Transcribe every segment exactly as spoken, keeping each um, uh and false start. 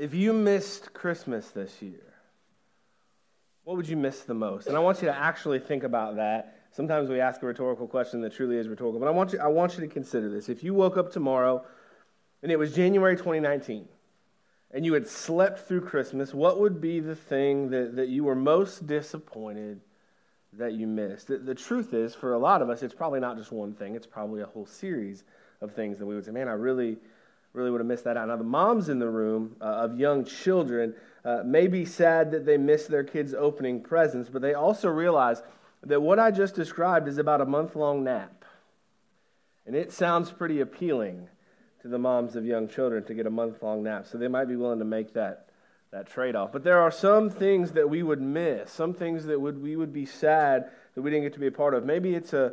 If you missed Christmas this year, what would you miss the most? And I want you to actually think about that. Sometimes we ask a rhetorical question that truly is rhetorical, but I want you, I want you to consider this. If you woke up tomorrow and it was January twenty nineteen and you had slept through Christmas, what would be the thing that, that you were most disappointed that you missed? The, the truth is, for a lot of us, it's probably not just one thing. It's probably a whole series of things that we would say, man, I really... Really would have missed that out. Now, the moms in the room uh, of young children uh, may be sad that they missed their kids' opening presents, but they also realize that what I just described is about a month-long nap. And it sounds pretty appealing to the moms of young children to get a month-long nap, so they might be willing to make that, that trade-off. But there are some things that we would miss, some things that would we would be sad that we didn't get to be a part of. Maybe it's a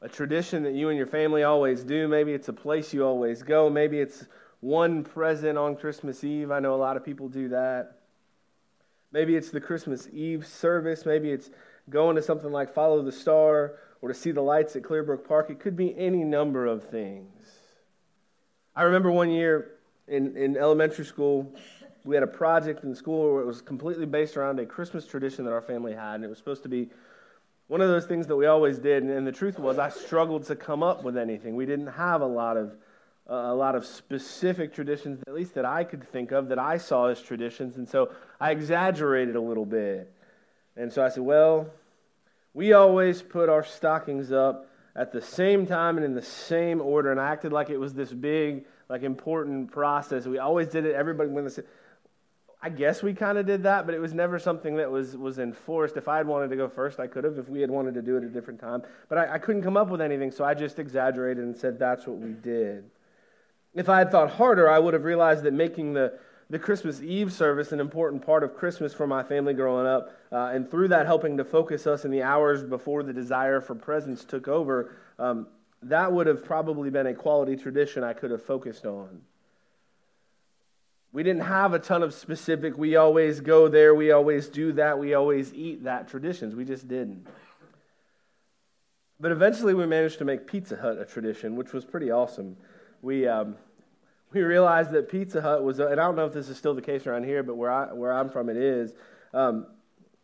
A tradition that you and your family always do. Maybe it's a place you always go. Maybe it's one present on Christmas Eve. I know a lot of people do that. Maybe it's the Christmas Eve service. Maybe it's going to something like Follow the Star or to see the lights at Clearbrook Park. It could be any number of things. I remember one year in, in elementary school, we had a project in school where it was completely based around a Christmas tradition that our family had, and it was supposed to be one of those things that we always did, and the truth was I struggled to come up with anything. We didn't have a lot of uh, a lot of specific traditions, at least that I could think of, that I saw as traditions, and so I exaggerated a little bit. And so I said, well, we always put our stockings up at the same time and in the same order, and I acted like it was this big, like important process. We always did it, everybody went the same. I guess we kind of did that, but it was never something that was was enforced. If I had wanted to go first, I could have. If we had wanted to do it at a different time. But I, I couldn't come up with anything, so I just exaggerated and said that's what we did. If I had thought harder, I would have realized that making the, the Christmas Eve service an important part of Christmas for my family growing up, uh, and through that helping to focus us in the hours before the desire for presents took over, um, that would have probably been a quality tradition I could have focused on. We didn't have a ton of specific, we always go there, we always do that, we always eat that traditions. We just didn't. But eventually we managed to make Pizza Hut a tradition, which was pretty awesome. We um, we realized that Pizza Hut was, and I don't know if this is still the case around here, but where, I, where I'm from it is, um,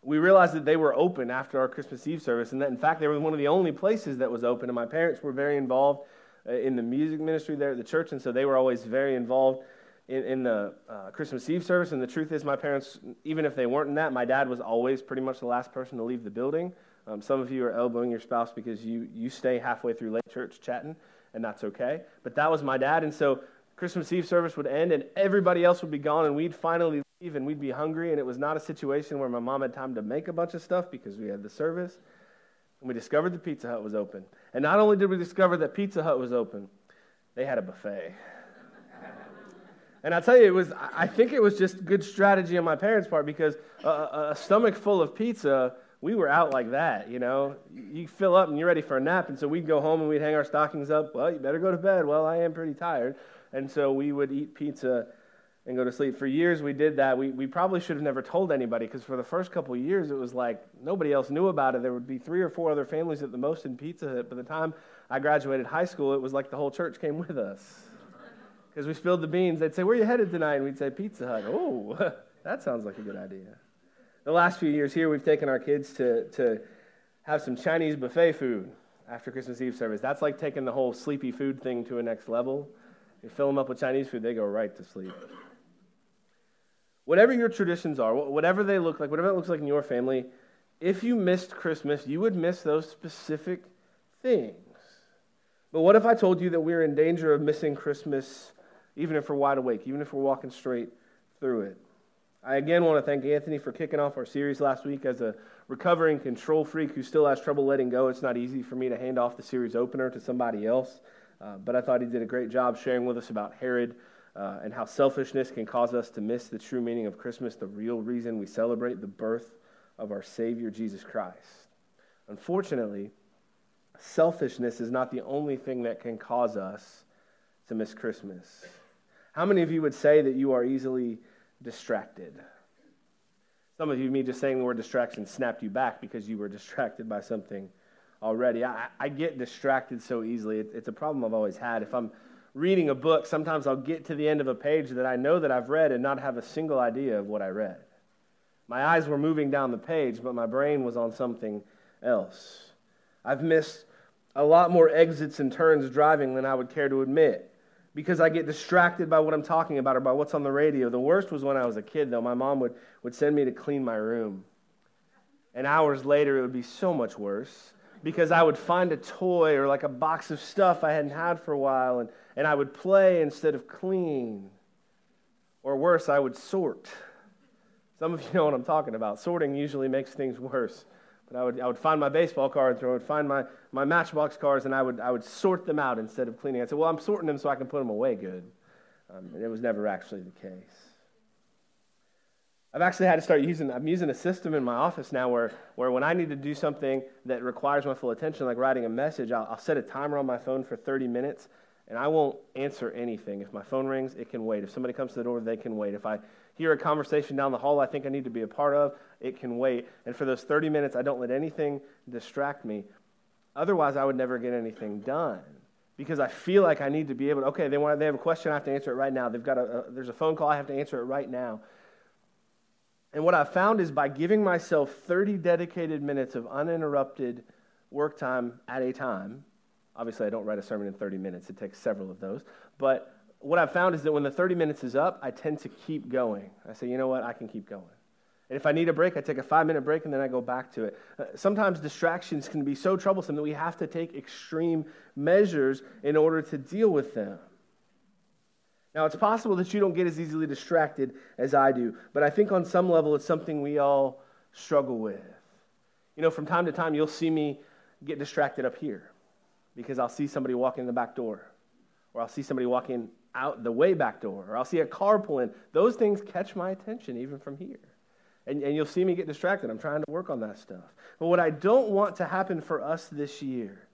we realized that they were open after our Christmas Eve service, and that in fact they were one of the only places that was open, and my parents were very involved in the music ministry there at the church, and so they were always very involved In, in the uh, Christmas Eve service. And the truth is, my parents, even if they weren't in that, my dad was always pretty much the last person to leave the building. Um, some of you are elbowing your spouse because you, you stay halfway through late church chatting, and that's okay. But that was my dad, and so Christmas Eve service would end, and everybody else would be gone, and we'd finally leave, and we'd be hungry, and it was not a situation where my mom had time to make a bunch of stuff because we had the service. And we discovered the Pizza Hut was open. And not only did we discover that Pizza Hut was open, they had a buffet. And I tell you, it was. I think it was just good strategy on my parents' part, because a, a stomach full of pizza, we were out like that, you know. You fill up and you're ready for a nap, and so we'd go home and we'd hang our stockings up. Well, you better go to bed. Well, I am pretty tired. And so we would eat pizza and go to sleep. For years we did that. We we probably should have never told anybody, because for the first couple of years it was like nobody else knew about it. There would be three or four other families at the most in Pizza Hut. By the time I graduated high school, it was like the whole church came with us. Because we spilled the beans, they'd say, where are you headed tonight? And we'd say, Pizza Hut. Oh, that sounds like a good idea. The last few years here, we've taken our kids to, to have some Chinese buffet food after Christmas Eve service. That's like taking the whole sleepy food thing to a next level. You fill them up with Chinese food, they go right to sleep. Whatever your traditions are, whatever they look like, whatever it looks like in your family, if you missed Christmas, you would miss those specific things. But what if I told you that we're in danger of missing Christmas, even if we're wide awake, even if we're walking straight through it? I again want to thank Anthony for kicking off our series last week. As a recovering control freak who still has trouble letting go, it's not easy for me to hand off the series opener to somebody else, uh, but I thought he did a great job sharing with us about Herod uh, and how selfishness can cause us to miss the true meaning of Christmas, the real reason we celebrate the birth of our Savior, Jesus Christ. Unfortunately, selfishness is not the only thing that can cause us to miss Christmas. How many of you would say that you are easily distracted? Some of you, me just saying the word distraction, snapped you back because you were distracted by something already. I, I get distracted so easily. It, it's a problem I've always had. If I'm reading a book, sometimes I'll get to the end of a page that I know that I've read and not have a single idea of what I read. My eyes were moving down the page, but my brain was on something else. I've missed a lot more exits and turns driving than I would care to admit because I get distracted by what I'm talking about or by what's on the radio. The worst was when I was a kid, though. My mom would, would send me to clean my room. And hours later, it would be so much worse because I would find a toy or like a box of stuff I hadn't had for a while, and, and I would play instead of clean. Or worse, I would sort. Some of you know what I'm talking about. Sorting usually makes things worse. But I would I would find my baseball cards, or I would find my, my Matchbox cards, and I would I would sort them out instead of cleaning. I'd say, well, I'm sorting them so I can put them away good. Um, and it was never actually the case. I've actually had to start using, I'm using a system in my office now where, where when I need to do something that requires my full attention, like writing a message, I'll, I'll set a timer on my phone for thirty minutes, and I won't answer anything. If my phone rings, it can wait. If somebody comes to the door, they can wait. If I hear a conversation down the hall I think I need to be a part of, it can wait. And for those thirty minutes, I don't let anything distract me. Otherwise, I would never get anything done because I feel like I need to be able to, okay, they want, they have a question, I have to answer it right now. They've got a, a there's a phone call, I have to answer it right now. And what I've found is by giving myself thirty dedicated minutes of uninterrupted work time at a time, obviously I don't write a sermon in thirty minutes, it takes several of those, but what I've found is that when the thirty minutes is up, I tend to keep going. I say, you know what, I can keep going. And if I need a break, I take a five-minute break, and then I go back to it. Uh, sometimes distractions can be so troublesome that we have to take extreme measures in order to deal with them. Now, it's possible that you don't get as easily distracted as I do, but I think on some level it's something we all struggle with. You know, from time to time, you'll see me get distracted up here because I'll see somebody walk in the back door, or I'll see somebody walk in out the way back door, or I'll see a car pull in. Those things catch my attention even from here. And, and you'll see me get distracted. I'm trying to work on that stuff. But what I don't want to happen for us this year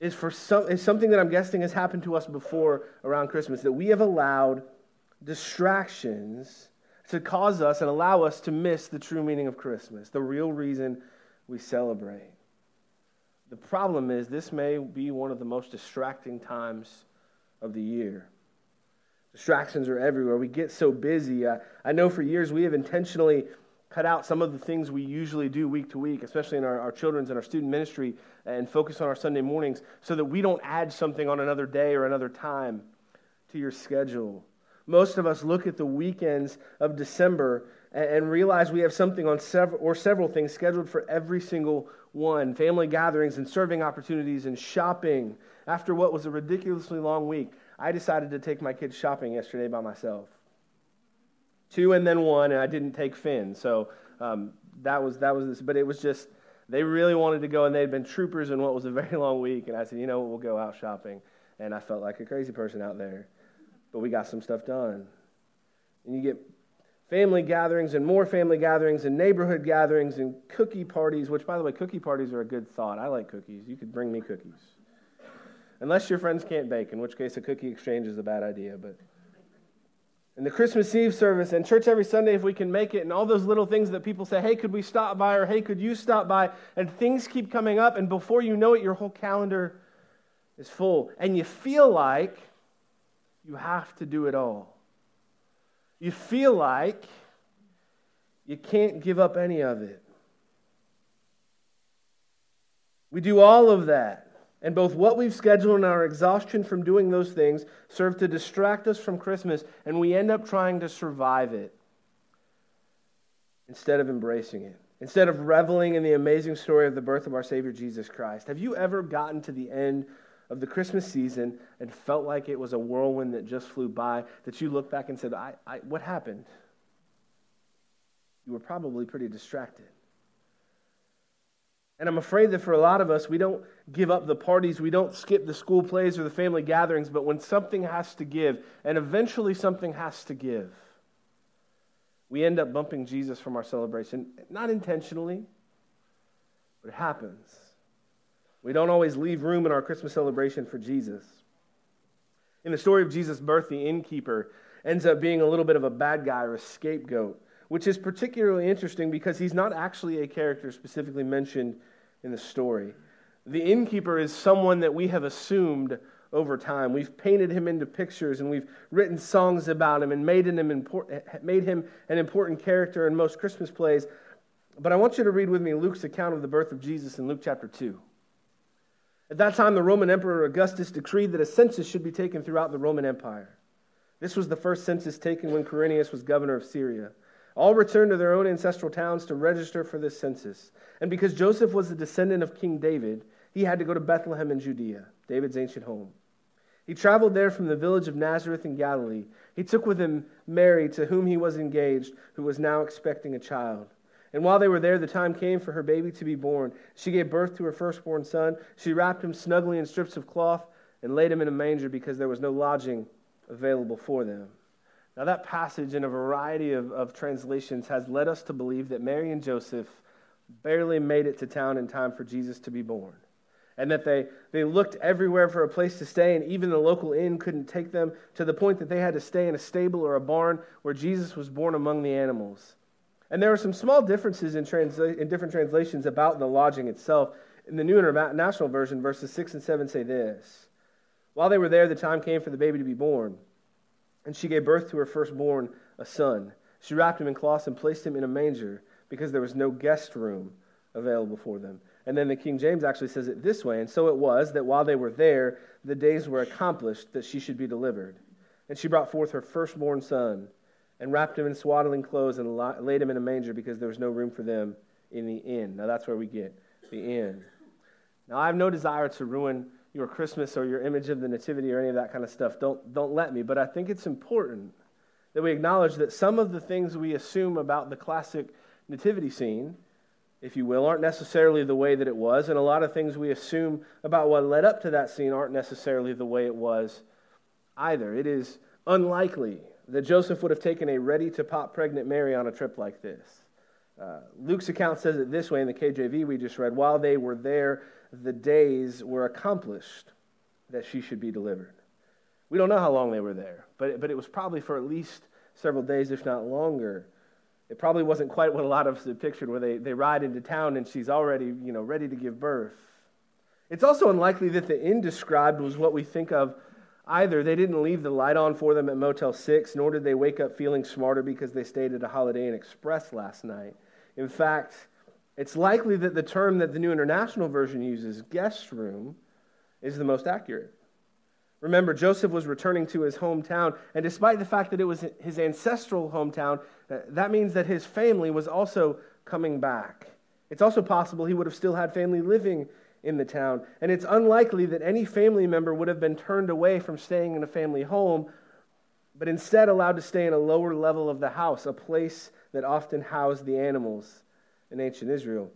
is for some is something that I'm guessing has happened to us before around Christmas, that we have allowed distractions to cause us and allow us to miss the true meaning of Christmas, the real reason we celebrate. The problem is this may be one of the most distracting times of the year. Distractions are everywhere. We get so busy. Uh, I know for years we have intentionally cut out some of the things we usually do week to week, especially in our, our children's and our student ministry, and focus on our Sunday mornings so that we don't add something on another day or another time to your schedule. Most of us look at the weekends of December and, and realize we have something on several or several things scheduled for every single one, family gatherings and serving opportunities and shopping. After what was a ridiculously long week, I decided to take my kids shopping yesterday by myself. Two and then one, and I didn't take Finn. So um, that was that was this. But it was just, they really wanted to go, and they'd been troopers in what was a very long week. And I said, you know what, we'll go out shopping. And I felt like a crazy person out there. But we got some stuff done. And you get family gatherings and more family gatherings and neighborhood gatherings and cookie parties, which, by the way, cookie parties are a good thought. I like cookies. You could bring me cookies. Unless your friends can't bake, in which case a cookie exchange is a bad idea. But and the Christmas Eve service and church every Sunday if we can make it, and all those little things that people say, hey, could we stop by, or hey, could you stop by? And things keep coming up, and before you know it, your whole calendar is full. And you feel like you have to do it all. You feel like you can't give up any of it. We do all of that. And both what we've scheduled and our exhaustion from doing those things serve to distract us from Christmas, and we end up trying to survive it instead of embracing it, instead of reveling in the amazing story of the birth of our Savior Jesus Christ. Have you ever gotten to the end of the Christmas season and felt like it was a whirlwind that just flew by, that you looked back and said, I, I, what happened? You were probably pretty distracted. And I'm afraid that for a lot of us, we don't give up the parties, we don't skip the school plays or the family gatherings, but when something has to give, and eventually something has to give, we end up bumping Jesus from our celebration, not intentionally, but it happens. We don't always leave room in our Christmas celebration for Jesus. In the story of Jesus' birth, the innkeeper ends up being a little bit of a bad guy or a scapegoat, which is particularly interesting because he's not actually a character specifically mentioned in the story. The innkeeper is someone that we have assumed over time. We've painted him into pictures, and we've written songs about him and made him an important, made him an important character in most Christmas plays. But I want you to read with me Luke's account of the birth of Jesus in Luke chapter two. At that time, the Roman Emperor Augustus decreed that a census should be taken throughout the Roman Empire. This was the first census taken when Quirinius was governor of Syria. All returned to their own ancestral towns to register for this census. And because Joseph was a descendant of King David, he had to go to Bethlehem in Judea, David's ancient home. He traveled there from the village of Nazareth in Galilee. He took with him Mary, to whom he was engaged, who was now expecting a child. And while they were there, the time came for her baby to be born. She gave birth to her firstborn son. She wrapped him snugly in strips of cloth and laid him in a manger because there was no lodging available for them. Now that passage in a variety of, of translations has led us to believe that Mary and Joseph barely made it to town in time for Jesus to be born, and that they, they looked everywhere for a place to stay, and even the local inn couldn't take them, to the point that they had to stay in a stable or a barn where Jesus was born among the animals. And there are some small differences in, transla- in different translations about the lodging itself. In the New International Version, verses six and seven say this: "While they were there, the time came for the baby to be born, and she gave birth to her firstborn, a son. She wrapped him in cloths and placed him in a manger because there was no guest room available for them." And then the King James actually says it this way: "And so it was that while they were there, the days were accomplished that she should be delivered. And she brought forth her firstborn son and wrapped him in swaddling clothes and laid him in a manger because there was no room for them in the inn." Now that's where we get the inn. Now I have no desire to ruin your Christmas or your image of the Nativity or any of that kind of stuff. Don't, don't let me. But I think it's important that we acknowledge that some of the things we assume about the classic nativity scene, if you will, aren't necessarily the way that it was. And a lot of things we assume about what led up to that scene aren't necessarily the way it was either. It is unlikely that Joseph would have taken a ready-to-pop pregnant Mary on a trip like this. Uh, Luke's account says it this way in the K J V we just read: "While they were there, the days were accomplished that she should be delivered." We don't know how long they were there, but it, but it was probably for at least several days, if not longer. It probably wasn't quite what a lot of us had pictured, where they, they ride into town and she's already, you know, ready to give birth. It's also unlikely that the inn described was what we think of either. They didn't leave the light on for them at Motel six, nor did they wake up feeling smarter because they stayed at a Holiday Inn Express last night. In fact, it's likely that the term that the New International Version uses, guest room, is the most accurate. Remember, Joseph was returning to his hometown, and despite the fact that it was his ancestral hometown, that means that his family was also coming back. It's also possible he would have still had family living in the town, and it's unlikely that any family member would have been turned away from staying in a family home, but instead allowed to stay in a lower level of the house, a place that often housed the animals in ancient Israel.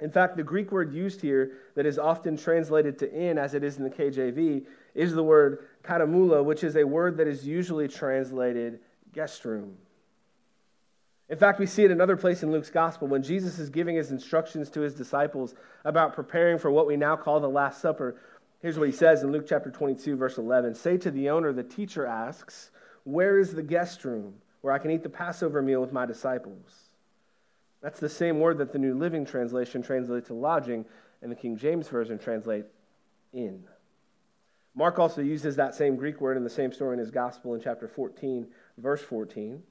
In fact, the Greek word used here that is often translated to inn, as it is in the K J V, is the word katamula, which is a word that is usually translated guest room. In fact, we see it another place in Luke's gospel when Jesus is giving his instructions to his disciples about preparing for what we now call the Last Supper. Here's what he says in Luke chapter twenty-two, verse eleven. "Say to the owner," the teacher asks, "where is the guest room where I can eat the Passover meal with my disciples?" That's the same word that the New Living Translation translates to lodging, and the King James Version translates inn. Mark also uses that same Greek word in the same story in his gospel in chapter fourteen, verse fourteen.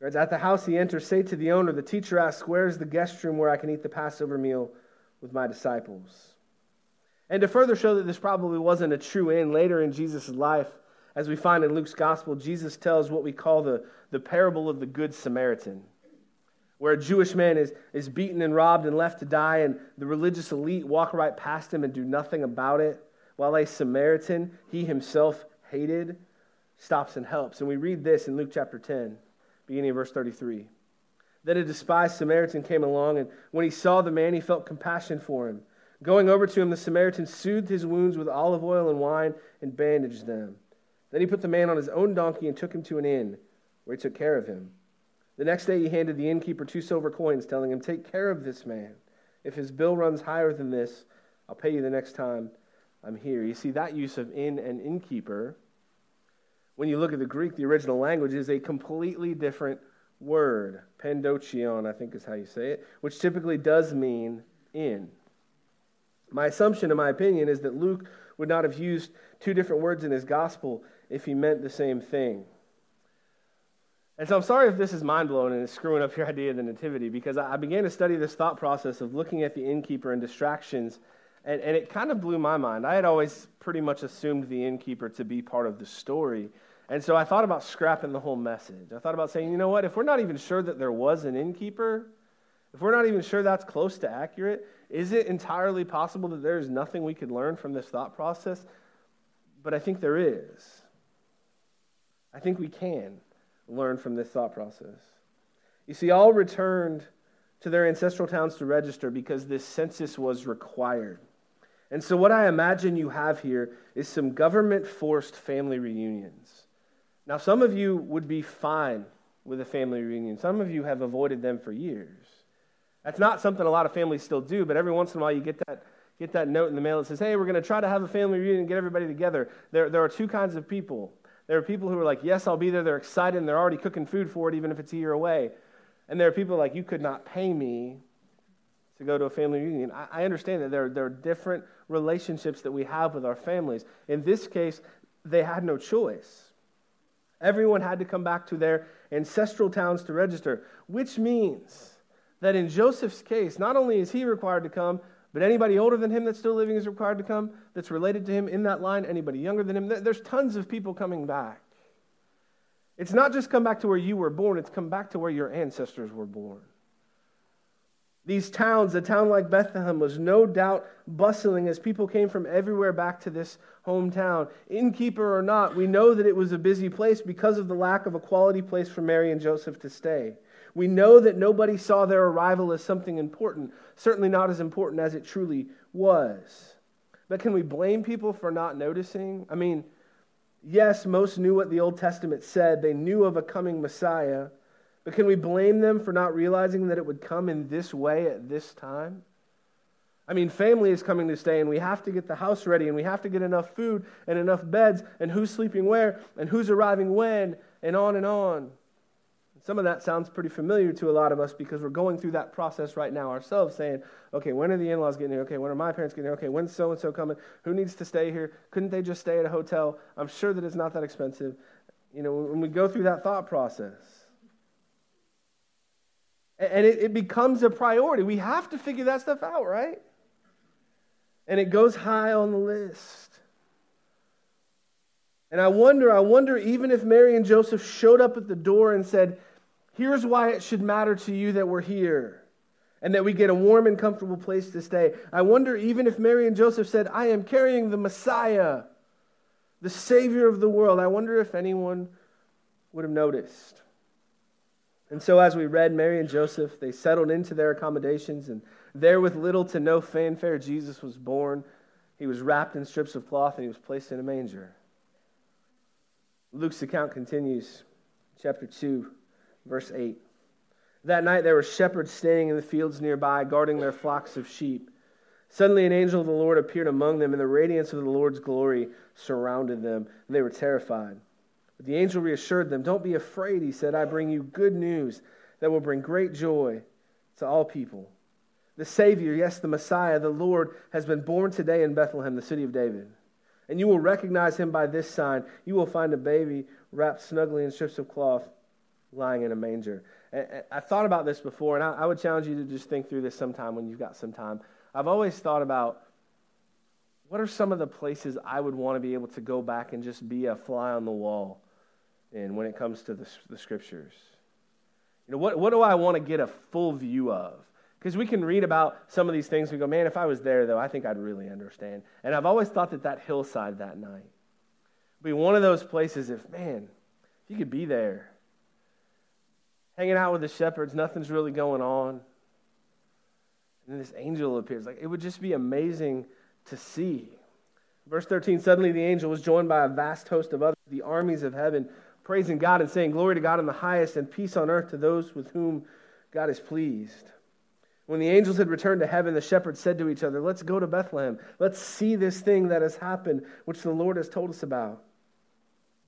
It's "At the house he enters, say to the owner," the teacher asks, "where is the guest room where I can eat the Passover meal with my disciples?" And to further show that this probably wasn't a true inn, later in Jesus' life, as we find in Luke's gospel, Jesus tells what we call the, the parable of the Good Samaritan, where a Jewish man is, is beaten and robbed and left to die, and the religious elite walk right past him and do nothing about it, while a Samaritan he himself hated stops and helps. And we read this in Luke chapter ten, beginning of verse thirty-three. "Then a despised Samaritan came along, and when he saw the man, he felt compassion for him. Going over to him, the Samaritan soothed his wounds with olive oil and wine and bandaged them. Then he put the man on his own donkey and took him to an inn, where he took care of him. The next day he handed the innkeeper two silver coins, telling him, 'Take care of this man. If his bill runs higher than this, I'll pay you the next time I'm here.'" You see, that use of inn and innkeeper, when you look at the Greek, the original language, is a completely different word. Pendochion, I think is how you say it, which typically does mean inn. My assumption, in my opinion, is that Luke would not have used two different words in his gospel if he meant the same thing. And so I'm sorry if this is mind-blowing and it's screwing up your idea of the nativity, because I began to study this thought process of looking at the innkeeper and distractions, and, and it kind of blew my mind. I had always pretty much assumed the innkeeper to be part of the story, and so I thought about scrapping the whole message. I thought about saying, you know what, if we're not even sure that there was an innkeeper, if we're not even sure that's close to accurate, is it entirely possible that there is nothing we could learn from this thought process? But I think there is. I think we can learn from this thought process. You see, all returned to their ancestral towns to register because this census was required. And so what I imagine you have here is some government-forced family reunions. Now, some of you would be fine with a family reunion. Some of you have avoided them for years. That's not something a lot of families still do, but every once in a while you get that get that note in the mail that says, hey, we're going to try to have a family reunion and get everybody together. There, there are two kinds of people. There are people who are like, yes, I'll be there. They're excited, and they're already cooking food for it, even if it's a year away. And there are people like, you could not pay me to go to a family reunion. I, I understand that there, there are different relationships that we have with our families. In this case, they had no choice. Everyone had to come back to their ancestral towns to register, which means that in Joseph's case, not only is he required to come, but anybody older than him that's still living is required to come, that's related to him in that line, anybody younger than him. There's tons of people coming back. It's not just come back to where you were born, it's come back to where your ancestors were born. These towns, a town like Bethlehem, was no doubt bustling as people came from everywhere back to this hometown. Innkeeper or not, we know that it was a busy place because of the lack of a quality place for Mary and Joseph to stay. We know that nobody saw their arrival as something important, certainly not as important as it truly was. But can we blame people for not noticing? I mean, yes, most knew what the Old Testament said. They knew of a coming Messiah. But can we blame them for not realizing that it would come in this way at this time? I mean, family is coming to stay, and we have to get the house ready, and we have to get enough food and enough beds, and who's sleeping where, and who's arriving when, and on and on. Some of that sounds pretty familiar to a lot of us because we're going through that process right now ourselves, saying, okay, when are the in-laws getting here? Okay, when are my parents getting here? Okay, when's so-and-so coming? Who needs to stay here? Couldn't they just stay at a hotel? I'm sure that it's not that expensive. You know, when we go through that thought process. And it, it becomes a priority. We have to figure that stuff out, right? And it goes high on the list. And I wonder, I wonder even if Mary and Joseph showed up at the door and said, here's why it should matter to you that we're here and that we get a warm and comfortable place to stay. I wonder even if Mary and Joseph said, I am carrying the Messiah, the Savior of the world. I wonder if anyone would have noticed. And so as we read, Mary and Joseph, they settled into their accommodations, and there with little to no fanfare, Jesus was born. He was wrapped in strips of cloth and he was placed in a manger. Luke's account continues, chapter two, verse eight. That night there were shepherds staying in the fields nearby, guarding their flocks of sheep. Suddenly an angel of the Lord appeared among them, and the radiance of the Lord's glory surrounded them. They were terrified. But the angel reassured them, "Don't be afraid," he said. "I bring you good news that will bring great joy to all people. The Savior, yes, the Messiah, the Lord, has been born today in Bethlehem, the city of David. And you will recognize him by this sign. You will find a baby wrapped snugly in strips of cloth, lying in a manger." And I've thought about this before, and I would challenge you to just think through this sometime when you've got some time. I've always thought about, what are some of the places I would want to be able to go back and just be a fly on the wall in when it comes to the, the scriptures? You know, what, what do I want to get a full view of? Because we can read about some of these things, we go, man, if I was there, though, I think I'd really understand. And I've always thought that that hillside that night would be one of those places if, man, if you could be there, hanging out with the shepherds, nothing's really going on, and then this angel appears. Like, it would just be amazing to see. Verse thirteen, suddenly the angel was joined by a vast host of others, the armies of heaven, praising God and saying, "Glory to God in the highest, and peace on earth to those with whom God is pleased." When the angels had returned to heaven, the shepherds said to each other, "Let's go to Bethlehem. Let's see this thing that has happened, which the Lord has told us about."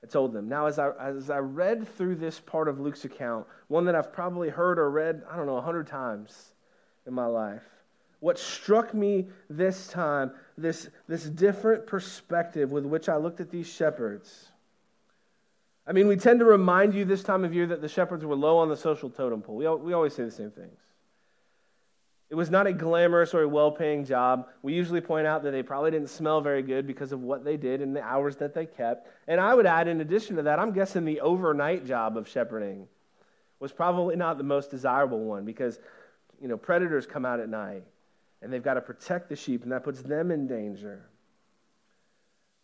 had told them. Now, as I as I read through this part of Luke's account, one that I've probably heard or read, I don't know, a hundred times in my life, what struck me this time, this, this different perspective with which I looked at these shepherds. I mean, we tend to remind you this time of year that the shepherds were low on the social totem pole. We, we always say the same things. It was not a glamorous or a well-paying job. We usually point out that they probably didn't smell very good because of what they did and the hours that they kept. And I would add, in addition to that, I'm guessing the overnight job of shepherding was probably not the most desirable one because, you know, predators come out at night and they've got to protect the sheep, and that puts them in danger.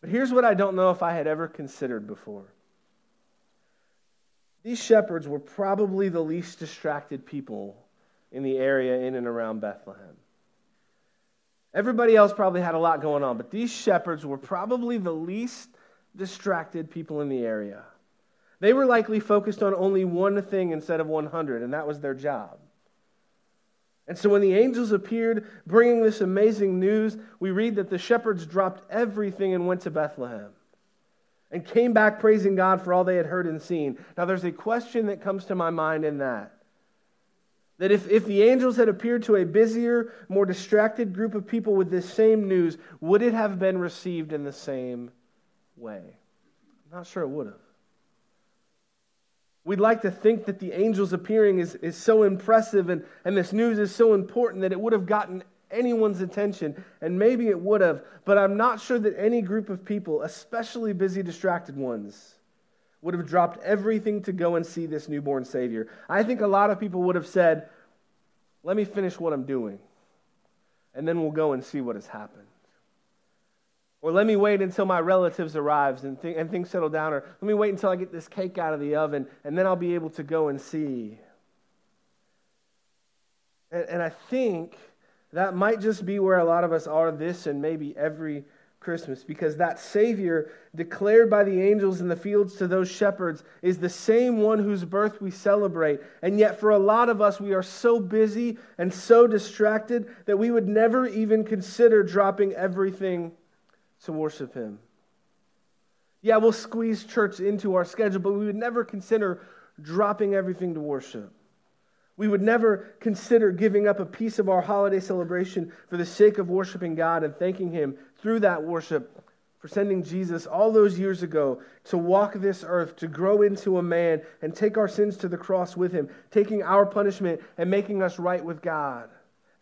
But here's what I don't know if I had ever considered before. These shepherds were probably the least distracted people in the area in and around Bethlehem. Everybody else probably had a lot going on, but these shepherds were probably the least distracted people in the area. They were likely focused on only one thing instead of one hundred, and that was their job. And so when the angels appeared, bringing this amazing news, we read that the shepherds dropped everything and went to Bethlehem and came back praising God for all they had heard and seen. Now there's a question that comes to my mind in that. That if, if the angels had appeared to a busier, more distracted group of people with this same news, would it have been received in the same way? I'm not sure it would have. We'd like to think that the angels appearing is, is so impressive and, and this news is so important that it would have gotten anyone's attention, and maybe it would have, but I'm not sure that any group of people, especially busy, distracted ones, would have dropped everything to go and see this newborn Savior. I think a lot of people would have said, let me finish what I'm doing, and then we'll go and see what has happened. Or let me wait until my relatives arrive and, th- and things settle down, or let me wait until I get this cake out of the oven, and then I'll be able to go and see. And, and I think that might just be where a lot of us are this and maybe every Christmas, because that Savior declared by the angels in the fields to those shepherds is the same one whose birth we celebrate. And yet for a lot of us, we are so busy and so distracted that we would never even consider dropping everything to worship Him. Yeah, we'll squeeze church into our schedule, but we would never consider dropping everything to worship. We would never consider giving up a piece of our holiday celebration for the sake of worshiping God and thanking Him through that worship for sending Jesus all those years ago to walk this earth, to grow into a man and take our sins to the cross with Him, taking our punishment and making us right with God,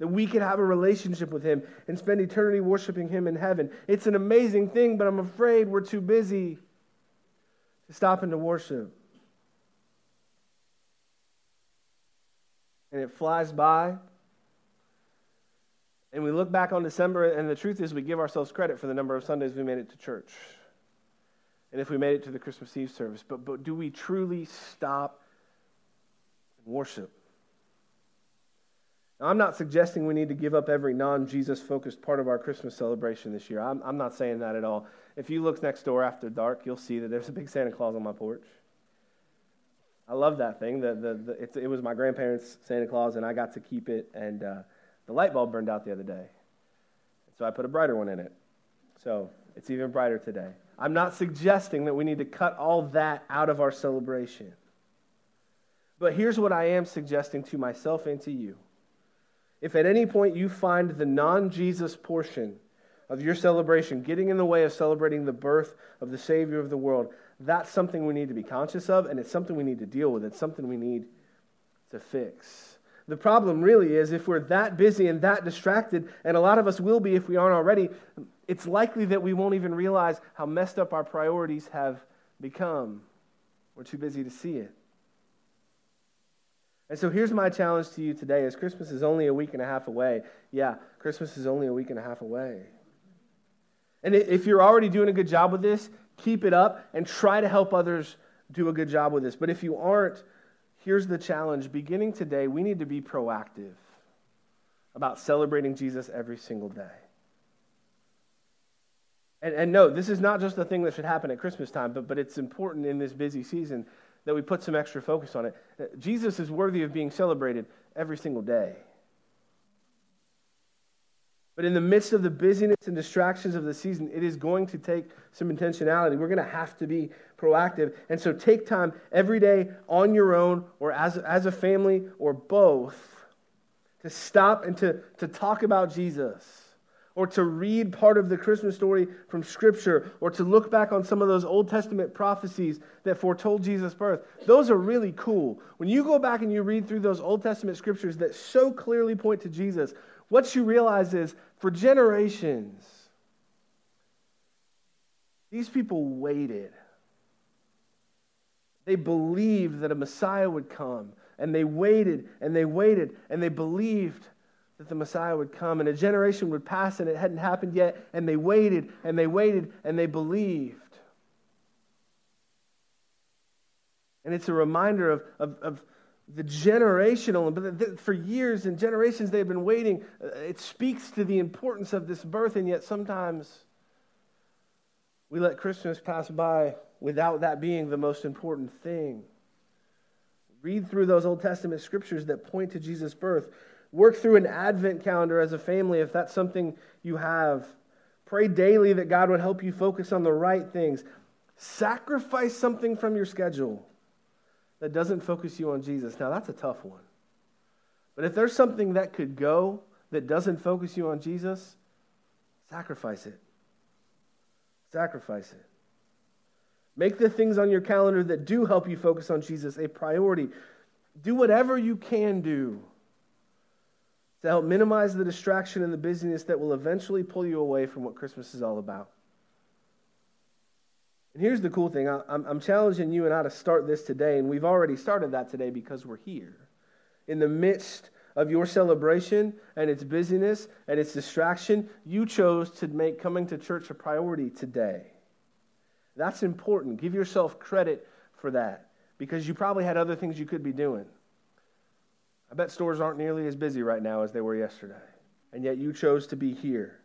that we could have a relationship with Him and spend eternity worshiping Him in heaven. It's an amazing thing, but I'm afraid we're too busy to stop and to worship. And it flies by. And we look back on December, and the truth is we give ourselves credit for the number of Sundays we made it to church. And if we made it to the Christmas Eve service. But, but do we truly stop and worship? Now, I'm not suggesting we need to give up every non-Jesus-focused part of our Christmas celebration this year. I'm, I'm not saying that at all. If you look next door after dark, you'll see that there's a big Santa Claus on my porch. I love that thing. The, the, the, it's, it was my grandparents' Santa Claus, and I got to keep it. And uh, the light bulb burned out the other day, so I put a brighter one in it. So it's even brighter today. I'm not suggesting that we need to cut all that out of our celebration. But here's what I am suggesting to myself and to you. If at any point you find the non-Jesus portion of your celebration getting in the way of celebrating the birth of the Savior of the world, that's something we need to be conscious of, and it's something we need to deal with. It's something we need to fix. The problem really is if we're that busy and that distracted, and a lot of us will be if we aren't already, it's likely that we won't even realize how messed up our priorities have become. We're too busy to see it. And so here's my challenge to you today is Christmas is only a week and a half away. Yeah, Christmas is only a week and a half away. And if you're already doing a good job with this, keep it up and try to help others do a good job with this. But if you aren't, here's the challenge. Beginning today, we need to be proactive about celebrating Jesus every single day. And, and no, this is not just a thing that should happen at Christmas time, but, but it's important in this busy season that we put some extra focus on it. Jesus is worthy of being celebrated every single day. But in the midst of the busyness and distractions of the season, it is going to take some intentionality. We're going to have to be proactive. And so take time every day on your own or as, as a family or both to stop and to, to talk about Jesus, or to read part of the Christmas story from Scripture, or to look back on some of those Old Testament prophecies that foretold Jesus' birth. Those are really cool. When you go back and you read through those Old Testament Scriptures that so clearly point to Jesus, what you realize is, for generations, these people waited. They believed that a Messiah would come, and they waited, and they waited, and they believed that the Messiah would come, and a generation would pass, and it hadn't happened yet, and they waited, and they waited, and they believed. And it's a reminder of, of, of the generational, but for years and generations they've been waiting. It speaks to the importance of this birth, and yet sometimes we let Christmas pass by without that being the most important thing. Read through those Old Testament scriptures that point to Jesus' birth. Work through an Advent calendar as a family if that's something you have. Pray daily that God would help you focus on the right things. Sacrifice something from your schedule that doesn't focus you on Jesus. Now, that's a tough one. But if there's something that could go that doesn't focus you on Jesus, sacrifice it. Sacrifice it. Make the things on your calendar that do help you focus on Jesus a priority. Do whatever you can do to help minimize the distraction and the busyness that will eventually pull you away from what Christmas is all about. And here's the cool thing. I, I'm, I'm challenging you and I to start this today, and we've already started that today because we're here. In the midst of your celebration and its busyness and its distraction, you chose to make coming to church a priority today. That's important. Give yourself credit for that because you probably had other things you could be doing. I bet stores aren't nearly as busy right now as they were yesterday, and yet you chose to be here.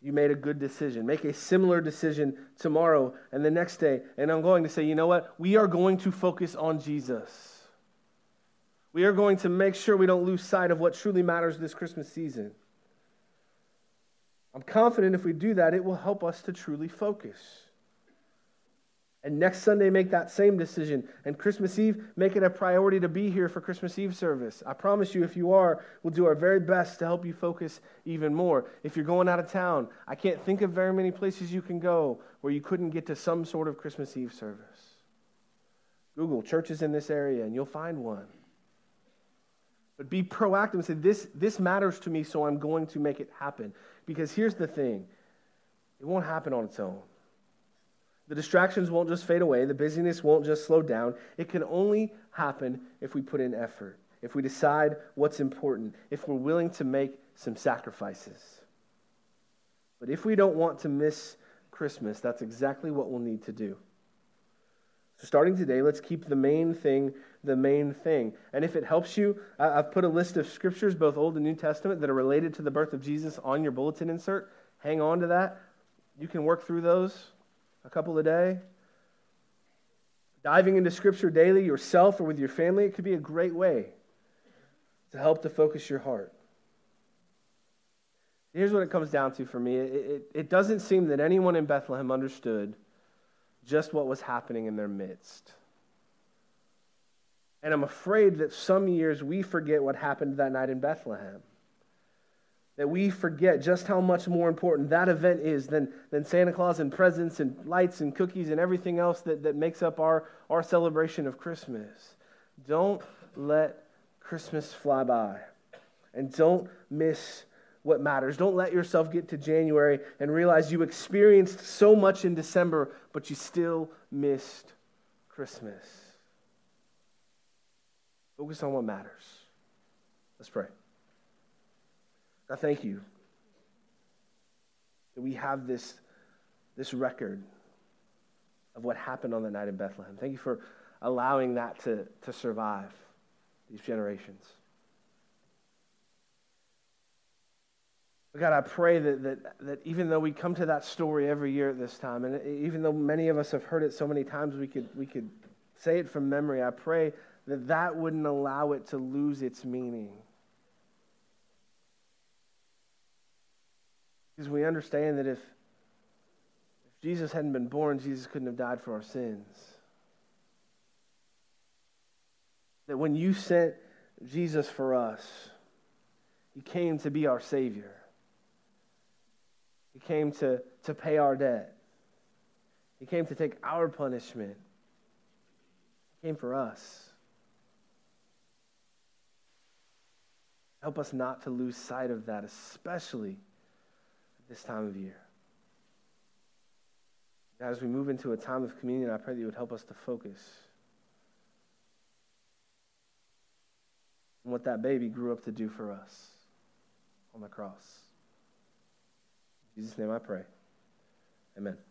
You made a good decision. Make a similar decision tomorrow and the next day, and I'm going to say, you know what? We are going to focus on Jesus. We are going to make sure we don't lose sight of what truly matters this Christmas season. I'm confident if we do that, it will help us to truly focus. And next Sunday, make that same decision. And Christmas Eve, make it a priority to be here for Christmas Eve service. I promise you, if you are, we'll do our very best to help you focus even more. If you're going out of town, I can't think of very many places you can go where you couldn't get to some sort of Christmas Eve service. Google churches in this area, and you'll find one. But be proactive and say, this, this matters to me, so I'm going to make it happen. Because here's the thing, it won't happen on its own. The distractions won't just fade away. The busyness won't just slow down. It can only happen if we put in effort, if we decide what's important, if we're willing to make some sacrifices. But if we don't want to miss Christmas, that's exactly what we'll need to do. So starting today, let's keep the main thing the main thing. And if it helps you, I've put a list of scriptures, both Old and New Testament, that are related to the birth of Jesus on your bulletin insert. Hang on to that. You can work through those. A couple a day. Diving into Scripture daily yourself or with your family, it could be a great way to help to focus your heart. Here's what it comes down to for me. It, it, it doesn't seem that anyone in Bethlehem understood just what was happening in their midst. And I'm afraid that some years we forget what happened that night in Bethlehem. That we forget just how much more important that event is than, than Santa Claus and presents and lights and cookies and everything else that, that makes up our, our celebration of Christmas. Don't let Christmas fly by. And don't miss what matters. Don't let yourself get to January and realize you experienced so much in December, but you still missed Christmas. Focus on what matters. Let's pray. I thank you that we have this, this record of what happened on the night in Bethlehem. Thank you for allowing that to, to survive these generations. But God, I pray that, that that even though we come to that story every year at this time, and even though many of us have heard it so many times, we could we could say it from memory, I pray that that wouldn't allow it to lose its meaning. Because we understand that if, if Jesus hadn't been born, Jesus couldn't have died for our sins. That when you sent Jesus for us, he came to be our Savior. He came to, to pay our debt. He came to take our punishment. He came for us. Help us not to lose sight of that, especially at this time of year. Now, as we move into a time of communion, I pray that you would help us to focus on what that baby grew up to do for us on the cross. In Jesus' name I pray. Amen.